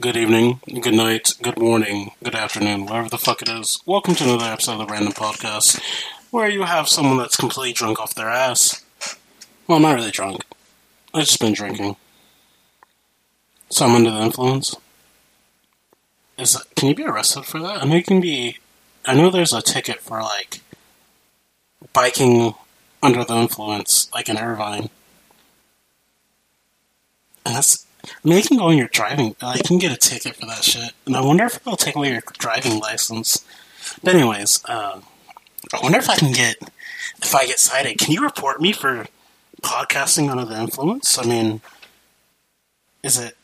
Good evening, good night, good morning, good afternoon, whatever the fuck it is. Welcome to another episode of the Random Podcast, where you have someone that's completely drunk off their ass. Well, I'm not really drunk. I've just been drinking. So I'm under the influence. Can you be arrested for that? I mean, I know there's a ticket for, like, biking under the influence, like in Irvine. And that's... I mean, you can go on your driving... you can get a ticket for that shit. And I wonder if they'll take away your driving license. But anyways, I wonder if I can get... If I get cited, can you report me for podcasting under the influence? I mean, is it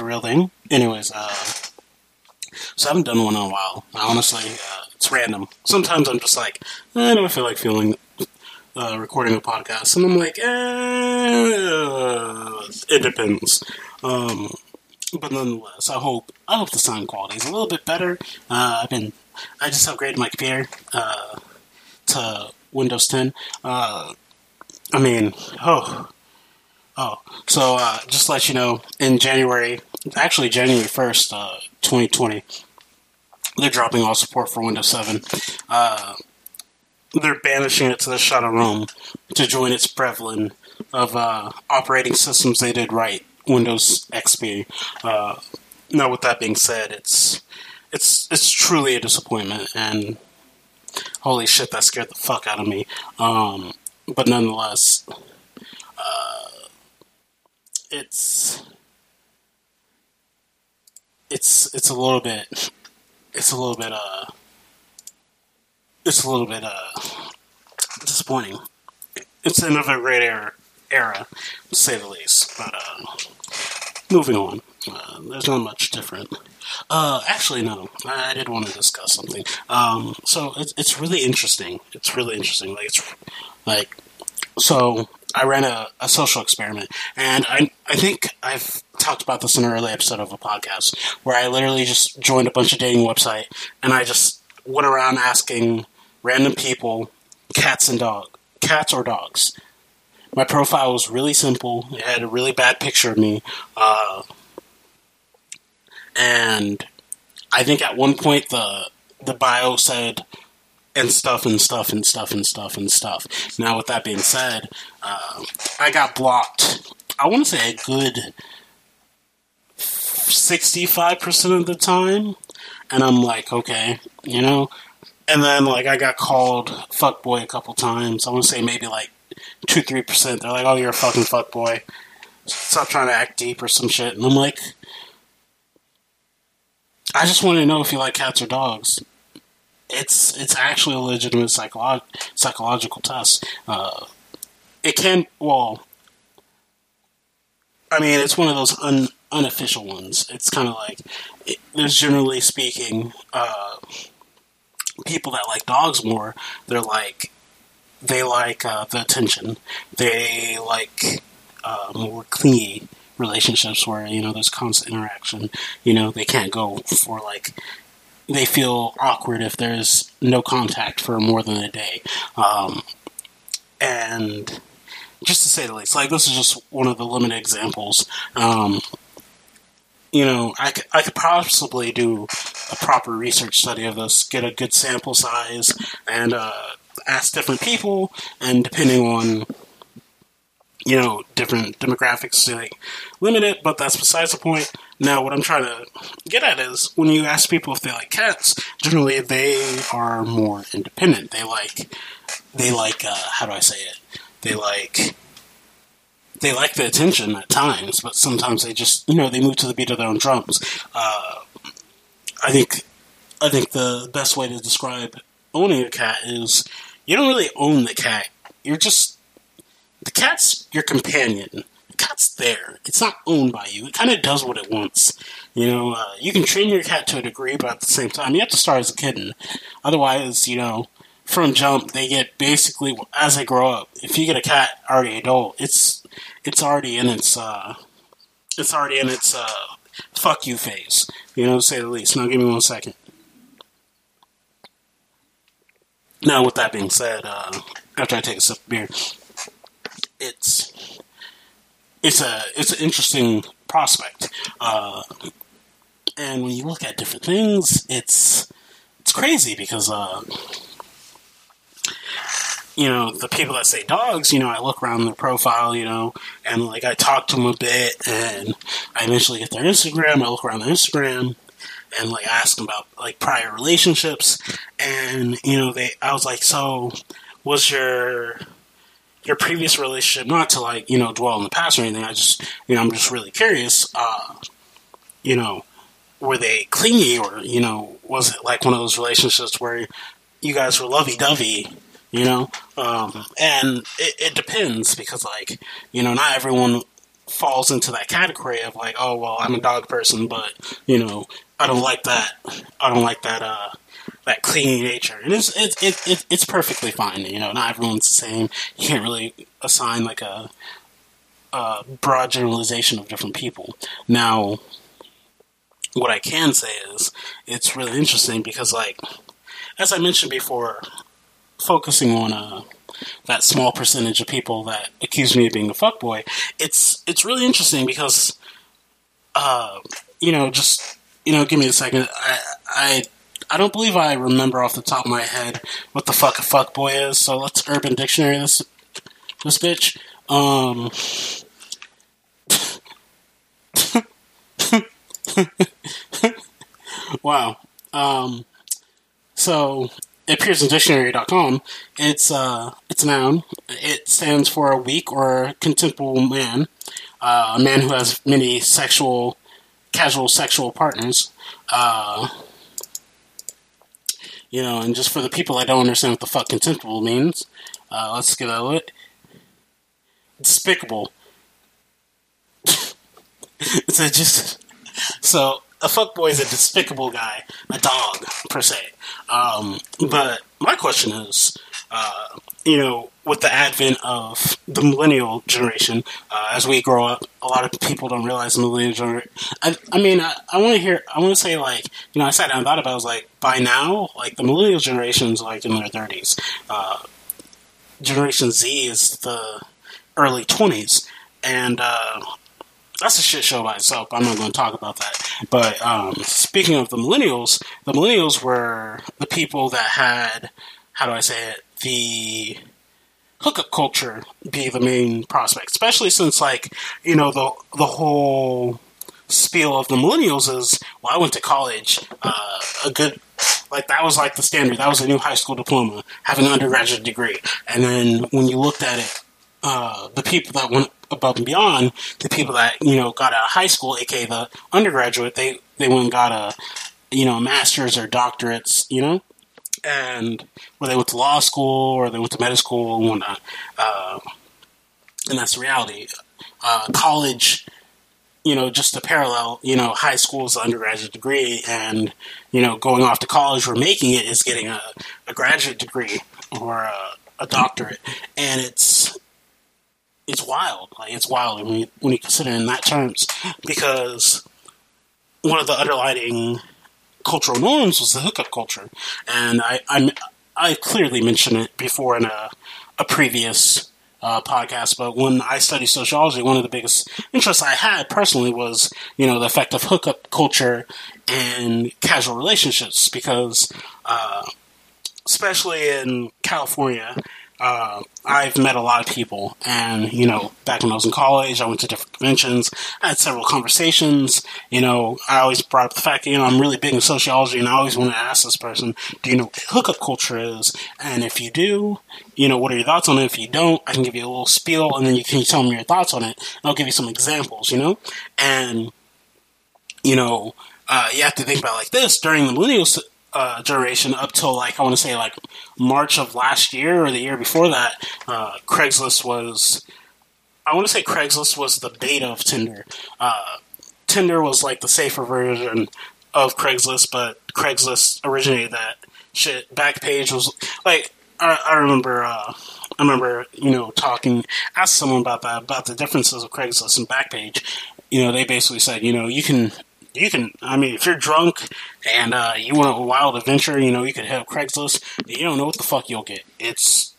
a real thing? Anyways, so I haven't done one in a while. Honestly, it's random. Sometimes I'm just like, I don't feel like recording a podcast, and I'm like, it depends. But nonetheless, I hope the sound quality is a little bit better. I just upgraded my computer to Windows 10. So just to let you know, in January 1st, 2020, they're dropping all support for Windows 7. They're banishing it to the Shadow Realm to join its Brevlin of operating systems they did right, Windows XP. Now, with that being said, it's truly a disappointment, and holy shit, that scared the fuck out of me. But nonetheless, it's a little bit disappointing. It's the end of a great era, to say the least. But, moving on. There's not much different. Actually, no. I did want to discuss something. So, it's really interesting. So, I ran a social experiment. And I think I've talked about this in an early episode of a podcast, where I literally just joined a bunch of dating website, and I just went around asking random people, cats or dogs. My profile was really simple. It had a really bad picture of me, and I think at one point the bio said and stuff. Now, with that being said, I got blocked. I want to say a good 65% of the time, and I'm like, okay, you know. And then, like, I got called fuckboy a couple times. I want to say maybe, like, 2-3%. They're like, oh, you're a fucking fuckboy. Stop trying to act deep or some shit. And I'm like, I just want to know if you like cats or dogs. It's actually a legitimate psychological test. It's one of those unofficial ones. It's kind of like, there's generally speaking, people that like dogs more, they like the attention. They like more clingy relationships where, you know, there's constant interaction. You know, they can't go for, like, they feel awkward if there's no contact for more than a day. And just to say the least, like, this is just one of the limited examples. You know, I could possibly do a proper research study of this, get a good sample size, and ask different people, and depending on, you know, different demographics, like, limit it, but that's besides the point. Now, what I'm trying to get at is, when you ask people if they like cats, generally they are more independent. They like the attention at times, but sometimes they just, you know, they move to the beat of their own drums. I think the best way to describe owning a cat is you don't really own the cat. You're just, the cat's your companion. The cat's there. It's not owned by you. It kind of does what it wants. You know, you can train your cat to a degree, but at the same time, you have to start as a kitten. Otherwise, you know, from jump, they get basically, as they grow up, if you get a cat already adult, it's already in its fuck you phase, you know, to say the least. Now, give me one second. Now, with that being said, after I take a sip of beer, it's an interesting prospect. and when you look at different things, it's crazy because, you know, the people that say dogs, you know, I look around their profile, you know, and, like, I talk to them a bit, and I eventually get their Instagram, I look around their Instagram, and, like, ask them about, like, prior relationships, and, you know, I was like, so, was your previous relationship, not to, like, you know, dwell in the past or anything, I just, you know, I'm just really curious, you know, were they clingy, or, you know, was it, like, one of those relationships where you guys were lovey-dovey, you know, and it depends, because, like, you know, not everyone falls into that category of, like, oh, well, I'm a dog person, but, you know, I don't like that, that clingy nature, and it's perfectly fine, you know, not everyone's the same, you can't really assign, like, a broad generalization of different people. Now, what I can say is, it's really interesting, because, like, as I mentioned before, focusing on, that small percentage of people that accuse me of being a fuckboy, it's really interesting, because, you know, just, you know, give me a second, I don't believe I remember off the top of my head what the fuck a fuckboy is, so let's Urban Dictionary this bitch. Wow. So, it appears in dictionary.com. It's a noun. It stands for a weak or contemptible man, a man who has many casual sexual partners, you know, and just for the people that don't understand what the fuck contemptible means, let's give that a look. Despicable. So, a fuckboy is a despicable guy, a dog, per se. But my question is, you know, with the advent of the millennial generation, as we grow up, a lot of people don't realize the millennial generation. I want to say, like, you know, I sat down and thought about it, I was like, by now, like, the millennial generation's, like, in their 30s. Generation Z is the early 20s, and, that's a shit show by itself. I'm not going to talk about that. But speaking of the millennials were the people that had, how do I say it, the hookup culture be the main prospect. Especially since, like, you know, the whole spiel of the millennials is, well, I went to college, that was, like, the standard. That was a new high school diploma, having an undergraduate degree. And then when you looked at it, the people that went above and beyond, the people that, you know, got out of high school, aka the undergraduate, they went and got a, you know, master's or doctorates, you know, and where they went to law school or they went to med school and whatnot, and that's the reality. College, you know, just to parallel, you know, high school is an undergraduate degree, and, you know, going off to college or making it is getting a graduate degree or a doctorate, and it's wild. Like, it's wild when you consider it in that terms, because one of the underlying cultural norms was the hookup culture, and I clearly mentioned it before in a previous podcast. But when I studied sociology, one of the biggest interests I had personally was, you know, the effect of hookup culture and casual relationships, because especially in California. I've met a lot of people, and, you know, back when I was in college, I went to different conventions, I had several conversations, you know, I always brought up the fact that, you know, I'm really big in sociology, and I always want to ask this person, do you know what hookup culture is? And if you do, you know, what are your thoughts on it? If you don't, I can give you a little spiel, and then you can tell me your thoughts on it, and I'll give you some examples, you know? And, you know, you have to think about it like this, during the millennial generation up till, like, I want to say, like, March of last year or the year before that, Craigslist was the beta of Tinder. Tinder was, like, the safer version of Craigslist, but Craigslist originated that shit. Backpage was, like, I remember, you know, asked someone about the differences of Craigslist and Backpage. You know, they basically said, you know, you can, I mean, if you're drunk and you want a wild adventure, you know, you could have Craigslist. You don't know what the fuck you'll get. It's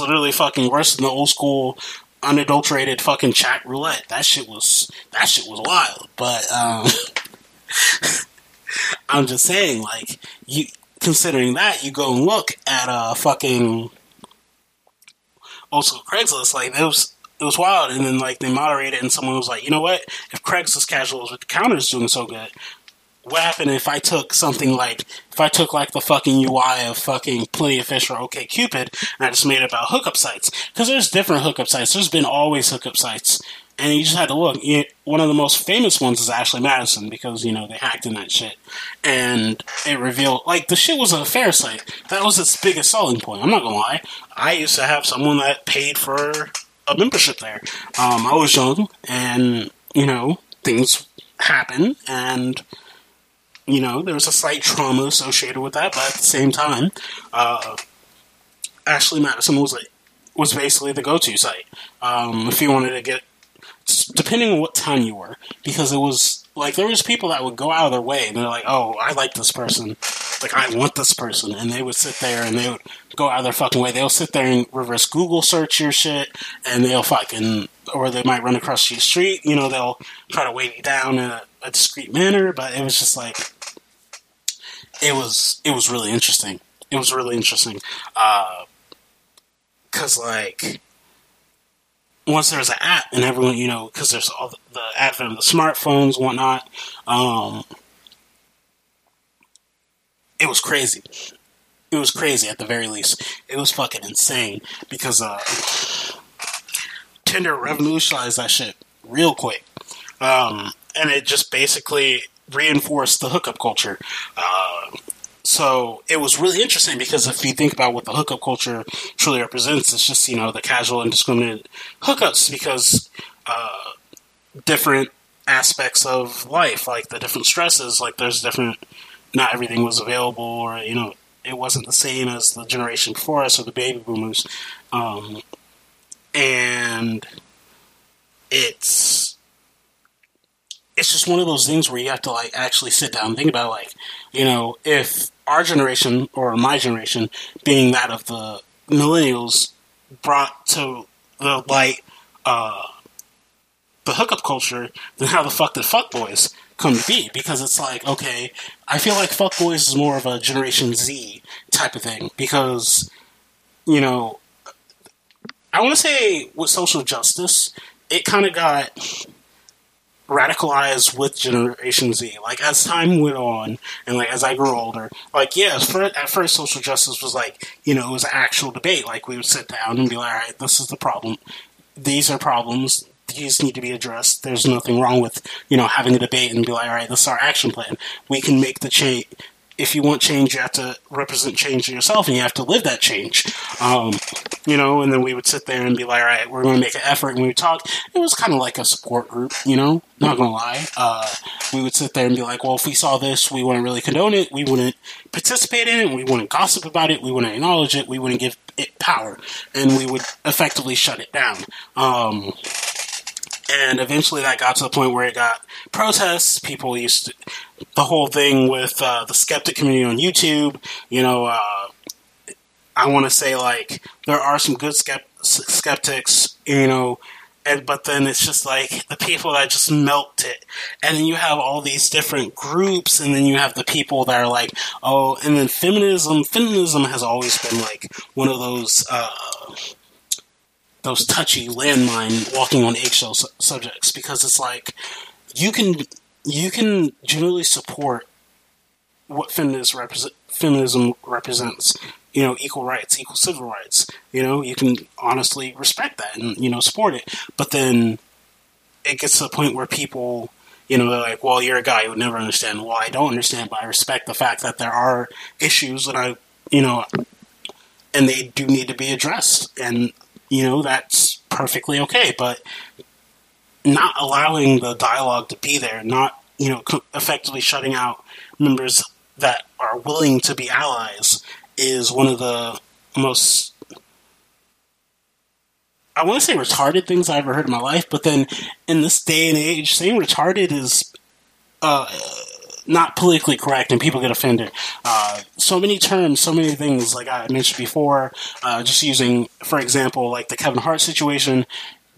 literally fucking worse than the old school, unadulterated fucking chat roulette. That shit was wild. But I'm just saying, like, you considering that, you go and look at fucking old school Craigslist, like, it was wild. And then, like, they moderated, and someone was like, you know what? If Craigslist casuals with the counters doing so good, what happened if I took something like, the fucking UI of fucking Plenty of Fish or OkCupid, and I just made it about hookup sites? Because there's different hookup sites. There's been always hookup sites. And you just had to look. One of the most famous ones is Ashley Madison, because, you know, they hacked in that shit. And it revealed, like, the shit was an affair site. That was its biggest selling point. I'm not gonna lie. I used to have someone that paid for a membership there. I was young, and, you know, things happen, and... you know, there was a slight trauma associated with that, but at the same time, Ashley Madison was basically the go-to site. If you wanted to get, depending on what town you were, because it was, like, there was people that would go out of their way, and they're like, oh, I like this person, like, I want this person, and they would sit there, and they would go out of their fucking way, they'll sit there and reverse Google search your shit, and they'll fucking, or they might run across your street, you know, they'll try to weigh you down in a discreet manner, but it was just like, it was really interesting. It was really interesting. Cause like, once there's an app and everyone, you know, cause there's all the advent of the smartphones and whatnot, it was crazy. It was crazy at the very least. It was fucking insane because, Tinder revolutionized that shit real quick. And it just basically reinforced the hookup culture. So it was really interesting because if you think about what the hookup culture truly represents, it's just, you know, the casual and indiscriminate hookups because different aspects of life, like the different stresses, like there's different, not everything was available or, you know, it wasn't the same as the generation before us or the baby boomers. And it's just one of those things where you have to, like, actually sit down and think about, like, you know, if our generation, or my generation, being that of the millennials, brought to the light the hookup culture, then how the fuck did fuckboys come to be? Because it's like, okay, I feel like fuckboys is more of a Generation Z type of thing, because, you know, I want to say with social justice, it kind of got radicalized with Generation Z. Like, as time went on, and, like, as I grew older, like, yeah, at first social justice was, like, you know, it was an actual debate. Like, we would sit down and be like, all right, this is the problem. These are problems. These need to be addressed. There's nothing wrong with, you know, having a debate and be like, all right, this is our action plan. We can make the change. If you want change, you have to represent change to yourself, and you have to live that change. You know, and then we would sit there and be like, all right, we're going to make an effort, and we would talk. It was kind of like a support group, you know, not going to lie. We would sit there and be like, well, if we saw this, we wouldn't really condone it, we wouldn't participate in it, we wouldn't gossip about it, we wouldn't acknowledge it, we wouldn't give it power, and we would effectively shut it down. And eventually that got to the point where it got protests. People used to, the whole thing with the skeptic community on YouTube. You know, I want to say, like, there are some good skeptics, you know, but then it's just, like, the people that just melt it. And then you have all these different groups, and then you have the people that are like, oh, and then feminism. Feminism has always been, like, one of those touchy landmine walking on eggshell subjects, because it's like, you can generally support what feminism represents, you know, equal rights, equal civil rights, you know, you can honestly respect that and, you know, support it, but then it gets to the point where people, you know, they're like, well, you're a guy, you would never understand. Well, I don't understand, but I respect the fact that there are issues that I, you know, and they do need to be addressed, and you know, that's perfectly okay, but not allowing the dialogue to be there, not, you know, effectively shutting out members that are willing to be allies is one of the most, I want to say retarded things I ever heard in my life, but then in this day and age, saying retarded is not politically correct, and people get offended. So many terms, so many things, like I mentioned before, just using, for example, like the Kevin Hart situation,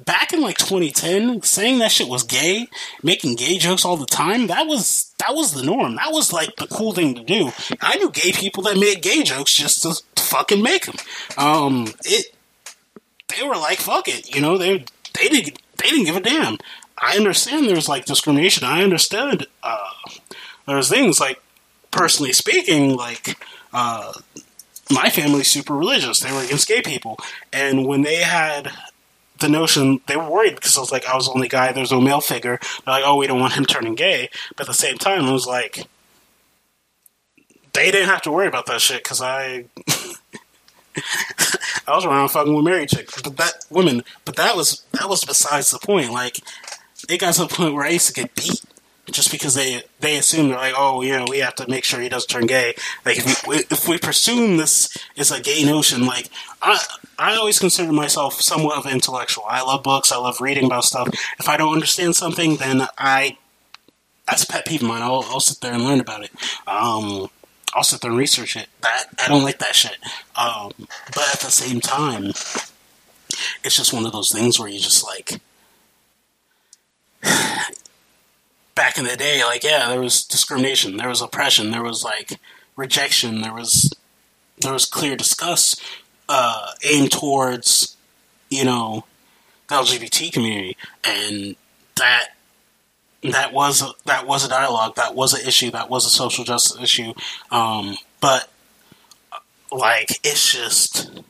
back in like 2010, saying that shit was gay, making gay jokes all the time, that was the norm. That was like the cool thing to do. I knew gay people that made gay jokes just to fucking make them. They were like, fuck it, you know, they didn't give a damn. I understand there's like discrimination. I understand there's things like, personally speaking, like my family's super religious. They were against gay people, and when they had the notion, they were worried because I was like, I was the only guy. There's no male figure. They're like, oh, we don't want him turning gay. But at the same time, I was like, they didn't have to worry about that shit because I was around fucking with married chicks, but that was besides the point. Like, it got to the point where I used to get beat just because they assume, they're like, oh, you know, we have to make sure he doesn't turn gay. Like, if we presume this is a gay notion, like, I always consider myself somewhat of an intellectual. I love books. I love reading about stuff. If I don't understand something, then that's a pet peeve of mine. I'll sit there and learn about it. I'll sit there and research it. I don't like that shit. But at the same time, it's just one of those things where you just, like, back in the day, like, yeah, there was discrimination, there was oppression, there was, like, rejection, there was clear disgust aimed towards, you know, the LGBT community, and that was a dialogue, that was an issue, that was a social justice issue, but, like, it's just,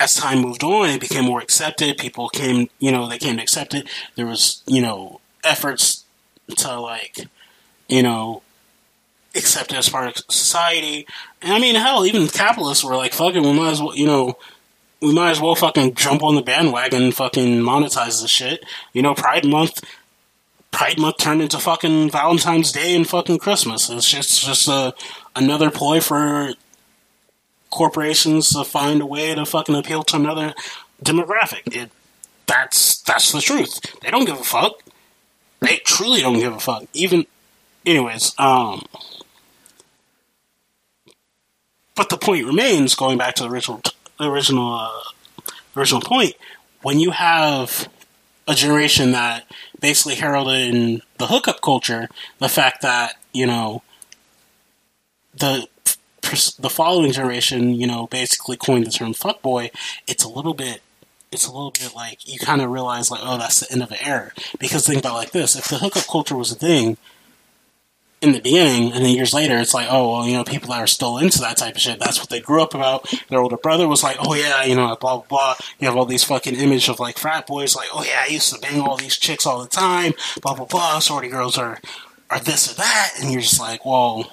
as time moved on, it became more accepted, people came, you know, they came to accept it, there was, you know, efforts to, like, you know, accept it as part of society, and I mean, hell, even capitalists were like, fuck it, we might as well, you know, fucking jump on the bandwagon and fucking monetize this shit, you know, Pride Month turned into fucking Valentine's Day and fucking Christmas. It's just another ploy for corporations to find a way to fucking appeal to another demographic. That's the truth. They don't give a fuck. They truly don't give a fuck. But the point remains, going back to the original point, when you have a generation that basically heralded in the hookup culture, the fact that, you know, the following generation, you know, basically coined the term fuckboy, it's a little bit like, you kind of realize, like, oh, that's the end of an era. Because think about it like this, if the hookup culture was a thing in the beginning, and then years later, it's like, oh, well, you know, people that are still into that type of shit, that's what they grew up about. Their older brother was like, oh, yeah, you know, blah, blah, blah. You have all these fucking image of, like, frat boys, like, oh, yeah, I used to bang all these chicks all the time, blah, blah, blah, sorority girls are this or that, and you're just like, well,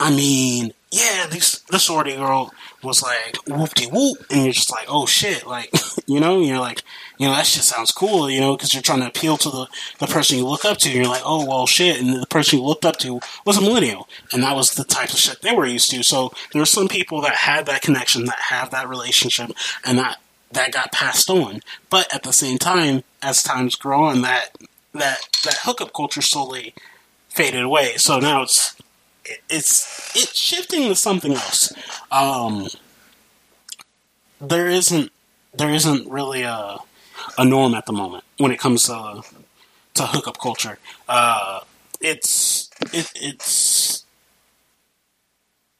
I mean, yeah, this sorority girl was like, whoop-de-whoop, and you're just like, oh, shit, like, you know, you're like, you know, that shit sounds cool, you know, because you're trying to appeal to the person you look up to, and you're like, oh, well, shit, and the person you looked up to was a millennial, and that was the type of shit they were used to, so there are some people that had that connection, that have that relationship, and that got passed on, but at the same time, as times grow on, that hookup culture slowly faded away, so now it's shifting to something else. There isn't really a norm at the moment when it comes to hookup culture. It's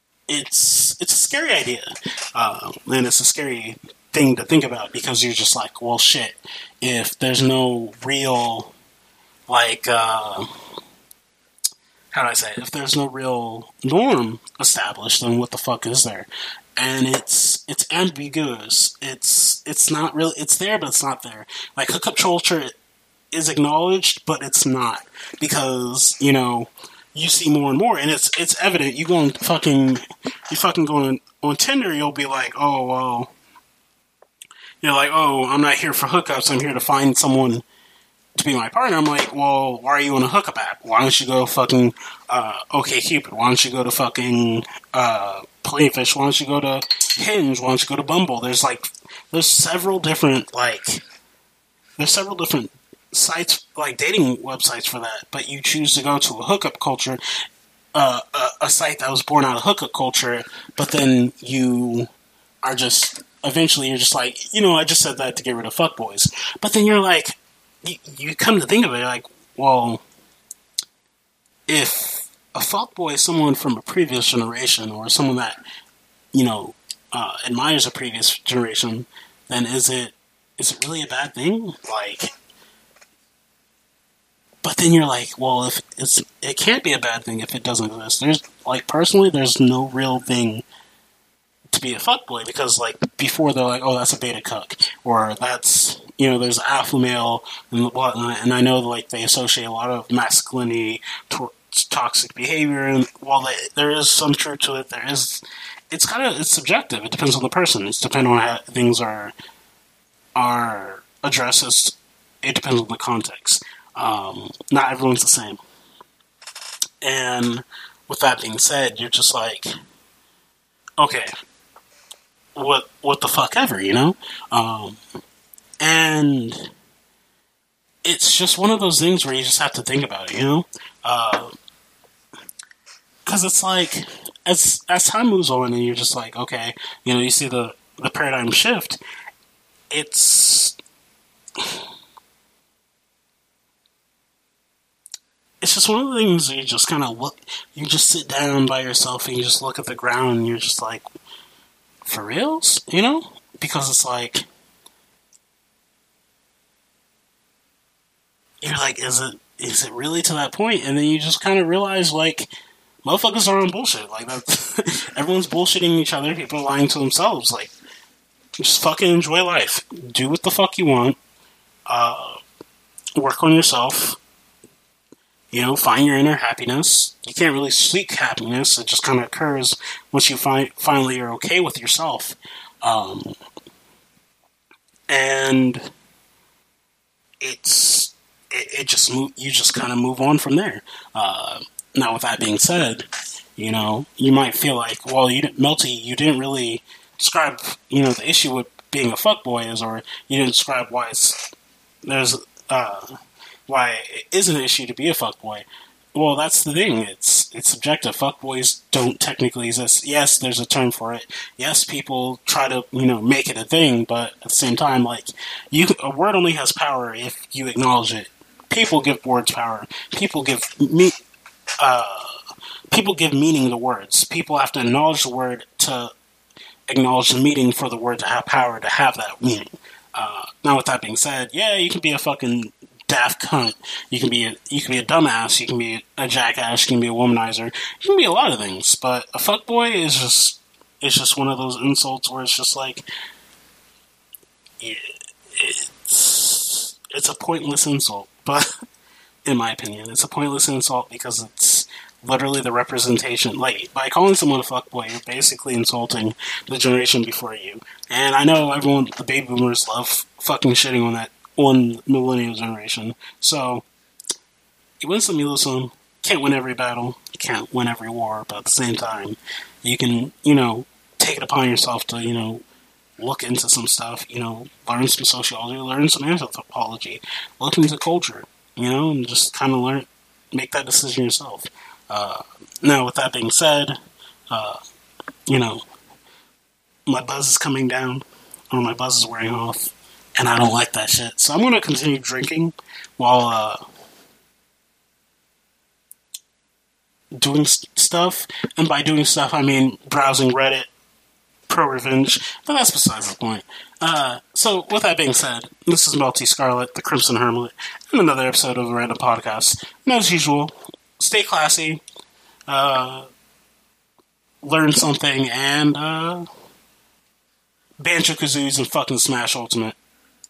a scary idea, and it's a scary thing to think about because you're just like, well, shit. If there's no real, like, how do I say it? If there's no real norm established, then what the fuck is there? And it's ambiguous. It's not really, it's there, but it's not there. Like, hookup culture is acknowledged, but it's not. Because, you know, you see more and more, and it's evident. You go on on Tinder, you'll be like, oh, well, you're like, oh, I'm not here for hookups, I'm here to find someone to be my partner. I'm like, well, why are you on a hookup app? Why don't you go fucking OkCupid? Why don't you go to fucking Playfish? Why don't you go to Hinge? Why don't you go to Bumble? There's several different sites, like dating websites for that, but you choose to go to a hookup culture, a site that was born out of hookup culture, but then you are just eventually you're just like, you know, I just said that to get rid of fuckboys. But then you're like, you come to think of it, you're like, well, if a fuckboy is someone from a previous generation or someone that, you know, admires a previous generation, then is it really a bad thing? Like, but then you're like, well, if it can't be a bad thing if it doesn't exist. There's, like, personally, there's no real thing to be a fuckboy, because, like, before they're like, oh, that's a beta cuck, or that's, you know, there's alpha male, and I know, like, they associate a lot of masculinity to toxic behavior, and while there is some truth to it, it's subjective. It depends on the person. It's dependent on how things are addressed. It depends on the context. Not everyone's the same. And with that being said, you're just like, okay, what the fuck ever, you know? And it's just one of those things where you just have to think about it, you know? Because it's like, as time moves on and you're just like, okay, you know, you see the paradigm shift, it's just one of the things where you just kind of look, you just sit down by yourself and you just look at the ground and you're just like, for reals? You know? Because it's like, you're like, is it really to that point? And then you just kind of realize, like, motherfuckers are on bullshit. Like, that's, everyone's bullshitting each other. People are lying to themselves. Like, just fucking enjoy life. Do what the fuck you want. Work on yourself. You know, find your inner happiness. You can't really seek happiness. It just kind of occurs once you finally are okay with yourself. And you just kind of move on from there. Now, with that being said, you know, you might feel like, well, you didn't really describe, you know, the issue with being a fuckboy is, or you didn't describe why why it is an issue to be a fuckboy. Well, that's the thing. It's subjective. Fuckboys don't technically exist. Yes, there's a term for it. Yes, people try to, you know, make it a thing, but at the same time, like, a word only has power if you acknowledge it. People give words power. People give meaning to words. People have to acknowledge the word to acknowledge the meaning for the word to have power to have that meaning. Now, with that being said, yeah, you can be a fucking daft cunt. You can be a dumbass. You can be a jackass. You can be a womanizer. You can be a lot of things. But a fuckboy is just one of those insults where it's just like, it's a pointless insult. But in my opinion, it's a pointless insult because it's literally the representation. Like, by calling someone a fuckboy, you're basically insulting the generation before you. And I know everyone, the baby boomers, love fucking shitting on that, on the millennial generation. So, you win some, you lose some. Can't win every battle. You can't win every war. But at the same time, you can, you know, take it upon yourself to, you know, look into some stuff, you know, learn some sociology, learn some anthropology, look into culture, you know, and just kind of learn, make that decision yourself. Now, with that being said, you know, my buzz is coming down, or my buzz is wearing off, and I don't like that shit. So I'm going to continue drinking while doing stuff. And by doing stuff, I mean browsing Reddit, pro-revenge, but that's besides the point. So, with that being said, this is Melty Scarlet, the Crimson Hermit, and another episode of the Random Podcast. And as usual, stay classy, learn something, and Banjo-Kazooie and fucking Smash Ultimate.